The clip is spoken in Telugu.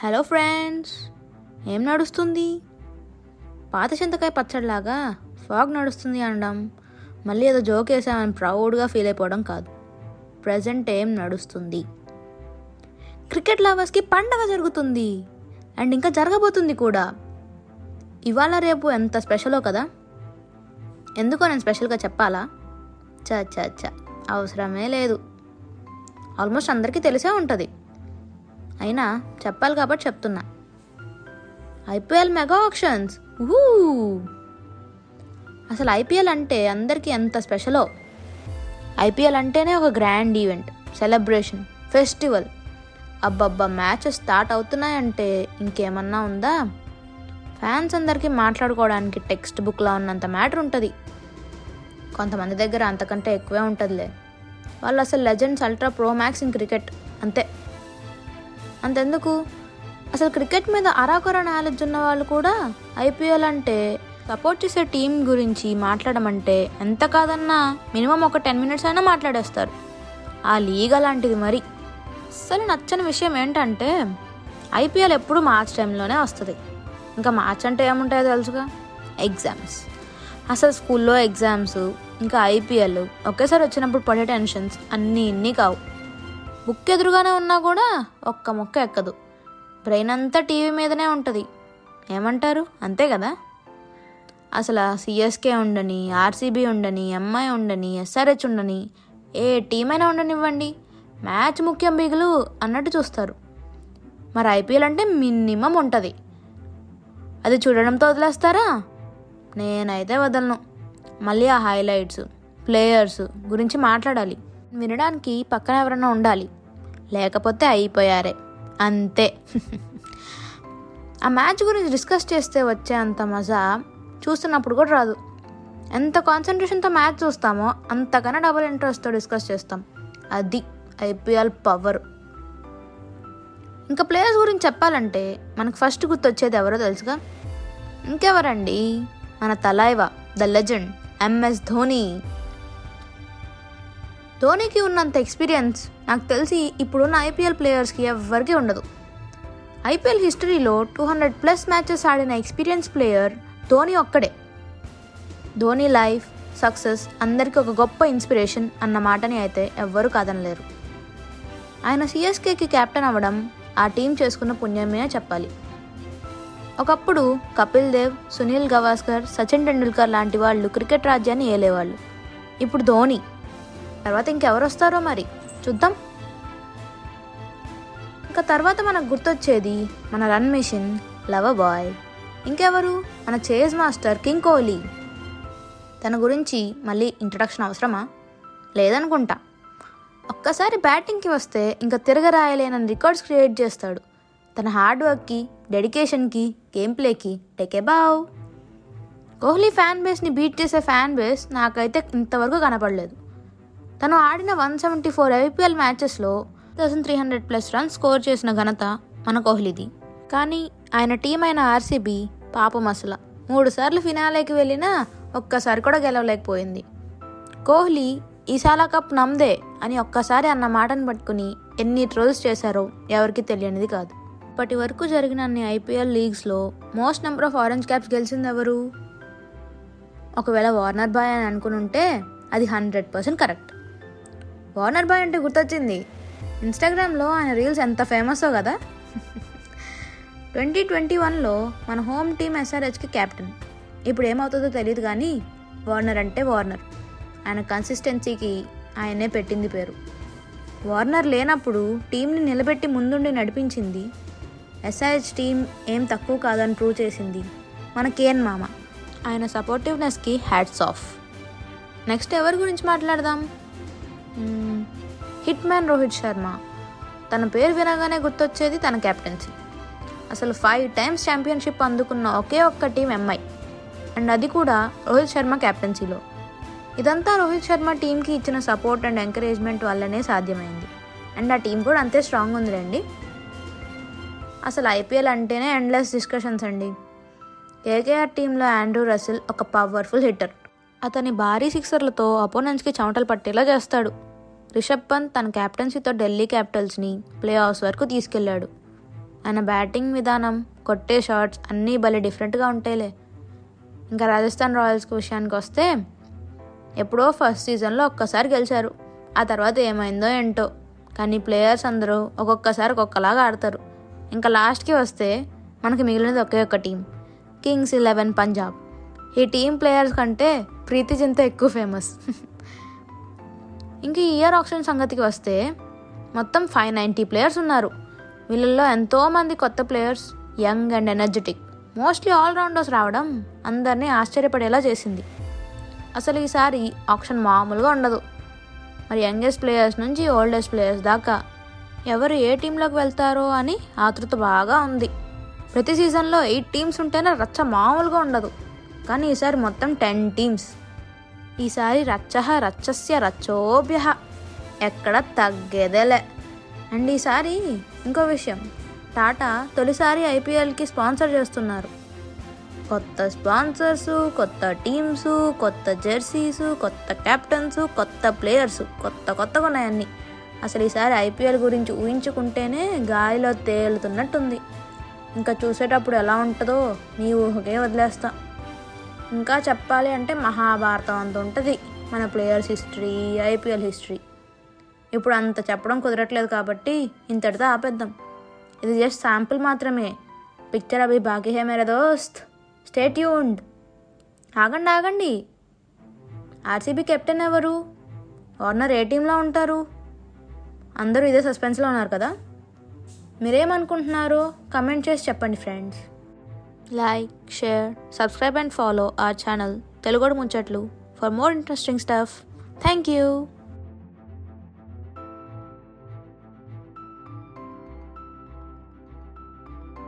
హలో ఫ్రెండ్స్, ఏం నడుస్తుంది? పాత చింతకాయ పచ్చడిలాగా ఫాగ్ నడుస్తుంది అనడం మళ్ళీ ఏదో జోక్ వేసామని ప్రౌడ్గా ఫీల్ అయిపోవడం కాదు. ప్రజెంట్ ఏం నడుస్తుంది? క్రికెట్ లవర్స్కి పండగ జరుగుతుంది అండ్ ఇంకా జరగబోతుంది కూడా. ఇవాళ రేపు ఎంత స్పెషలో కదా. ఎందుకో నేను స్పెషల్గా చెప్పాలా? చచ్చ అవసరమే లేదు, ఆల్మోస్ట్ అందరికీ తెలిసే ఉంటుంది. అయినా చెప్పాలి కాబట్టి చెప్తున్నా. IPL mega auctions. అసలు ఐపీఎల్ అంటే అందరికీ ఎంత స్పెషలో. ఐపీఎల్ అంటేనే ఒక గ్రాండ్ ఈవెంట్, సెలబ్రేషన్, ఫెస్టివల్. అబ్బబ్బా, మ్యాచెస్ స్టార్ట్ అవుతున్నాయంటే ఇంకేమన్నా ఉందా? ఫ్యాన్స్ అందరికీ మాట్లాడుకోవడానికి టెక్స్ట్ బుక్లా ఉన్నంత మ్యాటర్ ఉంటుంది. కొంతమంది దగ్గర అంతకంటే ఎక్కువే ఉంటుందిలే. వాళ్ళు అసలు legends, ultra, pro max in cricket అంతే. అంతెందుకు, అసలు క్రికెట్ మీద అరాకొర నాలెడ్జ్ ఉన్న వాళ్ళు కూడా ఐపీఎల్ అంటే సపోర్ట్ చేసే టీం గురించి మాట్లాడమంటే ఎంత కాదన్నా మినిమం ఒక 10 minutes అయినా మాట్లాడేస్తారు. ఆ లీగ్ అలాంటిది. మరి అసలు నచ్చని విషయం ఏంటంటే, ఐపీఎల్ ఎప్పుడు మార్చ్ టైంలోనే వస్తుంది. ఇంకా మార్చ్ అంటే ఏముంటాయో తెలుసుగా, ఎగ్జామ్స్. అసలు స్కూల్లో ఎగ్జామ్స్ ఇంకా ఐపీఎల్ ఒకేసారి వచ్చినప్పుడు పడే టెన్షన్స్ అన్నీ కావు. బుక్ ఎదురుగానే ఉన్నా కూడా ఒక్క మొక్క ఎక్కదు. బ్రెయిన్ అంతా టీవీ మీదనే ఉంటుంది. ఏమంటారు? అంతే కదా. అసలు సిఎస్కే ఉండని, ఆర్సీబీ ఉండని, ఎంఐ ఉండని, ఎస్ఆర్హెచ్ ఉండని, ఏ టీం అయినా ఉండనివ్వండి, మ్యాచ్ ముఖ్యం బిగులు అన్నట్టు చూస్తారు. మరి ఐపీఎల్ అంటే మినిమం ఉంటుంది. అది చూడడంతో వదిలేస్తారా? నేనైతే వదలను. మళ్ళీ ఆ హైలైట్స్, ప్లేయర్స్ గురించి మాట్లాడాలి. వినడానికి పక్కన ఎవరైనా ఉండాలి, లేకపోతే అయిపోయారే అంతే. ఆ మ్యాచ్ గురించి డిస్కస్ చేస్తే వచ్చే అంత మజా చూస్తున్నప్పుడు కూడా రాదు. ఎంత కాన్సన్ట్రేషన్తో మ్యాచ్ చూస్తామో అంతకన్నా డబుల్ ఇంట్రెస్ట్తో డిస్కస్ చేస్తాం. అది ఐపీఎల్ పవర్. ఇంకా ప్లేయర్స్ గురించి చెప్పాలంటే మనకు ఫస్ట్ గుర్తొచ్చేది ఎవరో తెలుసుగా. ఇంకెవరండి? మన తలైవా, ద లెజెండ్, MS ధోని. ధోనికి ఉన్నంత ఎక్స్పీరియన్స్ నాకు తెలిసి ఇప్పుడున్న ఐపీఎల్ ప్లేయర్స్కి ఎవ్వరికీ ఉండదు. ఐపీఎల్ హిస్టరీలో 200+ మ్యాచెస్ ఆడిన ఎక్స్పీరియన్స్ ప్లేయర్ ధోని ఒక్కడే. ధోని లైఫ్, సక్సెస్ అందరికీ ఒక గొప్ప ఇన్స్పిరేషన్ అన్న మాటని అయితే ఎవ్వరూ కాదనలేరు. ఆయన సిఎస్కేకి కెప్టెన్ అవ్వడం ఆ టీం చేసుకున్న పుణ్యమే చెప్పాలి. ఒకప్పుడు కపిల్ దేవ్, సునీల్ గవాస్కర్, సచిన్ టెండూల్కర్ లాంటి వాళ్ళు క్రికెట్ రాజ్యాన్ని ఏలేవాళ్ళు. ఇప్పుడు ధోని. తర్వాత ఇంకెవరు వస్తారో మరి చూద్దాం. ఇంకా తర్వాత మనకు గుర్తొచ్చేది మన రన్ మిషన్, లవ బాయ్. ఇంకెవరు? మన చేజ్ మాస్టర్ కింగ్ కోహ్లీ. తన గురించి మళ్ళీ ఇంట్రడక్షన్ అవసరమా? లేదనుకుంటా. ఒక్కసారి బ్యాటింగ్కి వస్తే ఇంకా తిరగరాయలేనని రికార్డ్స్ క్రియేట్ చేస్తాడు. తన హార్డ్ వర్క్కి, డెడికేషన్కి, గేమ్ ప్లేకి టెకెబావ్. కోహ్లీ ఫ్యాన్ బేస్ని బీట్ చేసే ఫ్యాన్ బేస్ నాకైతే ఇంతవరకు కనపడలేదు. తను ఆడిన 174 ఐపీఎల్ మ్యాచెస్లో 2300+ రన్స్ స్కోర్ చేసిన ఘనత మన కోహ్లీది. కానీ ఆయన టీం అయిన ఆర్సీబీ పాపం అసలు 3 సార్లు ఫినాలేకి వెళ్ళినా ఒక్కసారి కూడా గెలవలేకపోయింది. కోహ్లీ ఈసాల కప్ నమ్దే అని ఒక్కసారి అన్న మాటను పట్టుకుని ఎన్ని ట్రోల్స్ చేశారో ఎవరికి తెలియనిది కాదు. ఇప్పటి వరకు జరిగిన అన్ని ఐపీఎల్ లీగ్స్లో most number of orange caps గెలిచింది ఎవరు? ఒకవేళ వార్నర్ బాయ్ అని అనుకుని ఉంటే అది 100% కరెక్ట్. వార్నర్ బాయ్ అంటే గుర్తొచ్చింది, ఇన్స్టాగ్రామ్లో ఆయన రీల్స్ ఎంత ఫేమస్సో కదా. 2021లో మన హోమ్ టీం SRHకి కెప్టెన్. ఇప్పుడు ఏమవుతుందో తెలియదు కానీ వార్నర్ అంటే వార్నర్. ఆయన కన్సిస్టెన్సీకి ఆయనే పెట్టింది పేరు. వార్నర్ లేనప్పుడు టీంని నిలబెట్టి ముందుండి నడిపించింది SRH టీం ఏం తక్కువ కాదని ప్రూవ్ చేసింది మన కేన్ మామ. ఆయన సపోర్టివ్నెస్కి హ్యాట్స్ ఆఫ్. నెక్స్ట్ ఎవరి గురించి మాట్లాడదాం? Hit man Rohit Sharma. తన పేరు వినగానే గుర్తొచ్చేది తన కెప్టెన్సీ. అసలు 5 times ఛాంపియన్షిప్ అందుకున్న ఒకే ఒక్క టీం MI, అండ్ అది కూడా రోహిత్ శర్మ కెప్టెన్సీలో. ఇదంతా రోహిత్ శర్మ టీంకి ఇచ్చిన సపోర్ట్ అండ్ ఎంకరేజ్మెంట్ వల్లనే సాధ్యమైంది. అండ్ ఆ టీం కూడా అంతే స్ట్రాంగ్ ఉందిలేండి. అసలు ఐపీఎల్ అంటేనే ఎండ్లెస్ డిస్కషన్స్ అండి. KKR టీంలో ఆండ్రూ రసెల్ ఒక పవర్ఫుల్ హిట్టర్. అతని భారీ సిక్సర్లతో అపోనెంట్స్కి చెమటలు పట్టేలా చేస్తాడు. రిషబ్ పంత్ తన కెప్టెన్సీతో ఢిల్లీ క్యాపిటల్స్ని ప్లే ఆఫ్స్ వరకు తీసుకెళ్లాడు. ఆయన బ్యాటింగ్ విధానం, కొట్టే షాట్స్ అన్నీ భలే డిఫరెంట్గా ఉంటాయిలే. ఇంకా రాజస్థాన్ రాయల్స్కి విషయానికి వస్తే ఎప్పుడో ఫస్ట్ సీజన్లో ఒక్కసారి గెలిచారు, ఆ తర్వాత ఏమైందో ఏంటో. కానీ ప్లేయర్స్ అందరూ ఒక్కొక్కసారి ఒక్కొక్కలాగా ఆడతారు. ఇంకా లాస్ట్కి వస్తే మనకు మిగిలినది ఒకే ఒక్క టీం, Kings XI పంజాబ్. ఈ టీం ప్లేయర్స్ కంటే ప్రీతి జింతా ఎక్కువ ఫేమస్. ఇంక ఈ ఇయర్ ఆక్షన్ సంగతికి వస్తే మొత్తం 590 ప్లేయర్స్ ఉన్నారు. వీళ్ళల్లో ఎంతోమంది కొత్త players, young and energetic, mostly allrounders రావడం అందరినీ ఆశ్చర్యపడేలా చేసింది. అసలు ఈసారి ఆక్షన్ మామూలుగా ఉండదు. మరి యంగెస్ట్ ప్లేయర్స్ నుంచి ఓల్డెస్ట్ ప్లేయర్స్ దాకా ఎవరు ఏ టీంలోకి వెళ్తారో అని ఆతృత బాగా ఉంది. ప్రతి సీజన్లో 8 టీమ్స్ ఉంటేనే రచ్చ మామూలుగా ఉండదు, కానీ ఈసారి మొత్తం 10 టీమ్స్. ఈసారి రచ్చ రచ్చస్య రచ్చోభ్య, ఎక్కడ తగ్గేదేలే. అండ్ ఈసారి ఇంకో విషయం, టాటా తొలిసారి IPLకి స్పాన్సర్ చేస్తున్నారు. కొత్త స్పాన్సర్సు, కొత్త టీమ్సు, కొత్త జెర్సీసు, కొత్త కెప్టెన్సు, కొత్త ప్లేయర్సు, కొత్తగా ఉన్నాయన్నీ. అసలు ఈసారి IPL గురించి ఊహించుకుంటేనే గాలిలో తేలుతున్నట్టుంది. ఇంకా చూసేటప్పుడు ఎలా ఉంటుందో నీ ఊహకే వదిలేస్తా. ఇంకా చెప్పాలి అంటే మహాభారతం అంత ఉంటుంది మన ప్లేయర్స్ హిస్టరీ, IPL హిస్టరీ. ఇప్పుడు అంత చెప్పడం కుదరట్లేదు కాబట్టి ఇంతటితో ఆపేద్దాం. ఇది జస్ట్ శాంపుల్ మాత్రమే. పిక్చర్ అవి బాకీ హే మేరా దోస్త్, స్టే ట్యూన్డ్. ఆగండి, RCB కెప్టెన్ ఎవరు? వార్నర్ ఏ టీంలో ఉంటారు? అందరూ ఇదే సస్పెన్స్లో ఉన్నారు కదా. మీరేమనుకుంటున్నారో కమెంట్ చేసి చెప్పండి friends. Like, share, subscribe and follow our channel Telugodi ముచ్చట్లు for more interesting stuff. Thank you.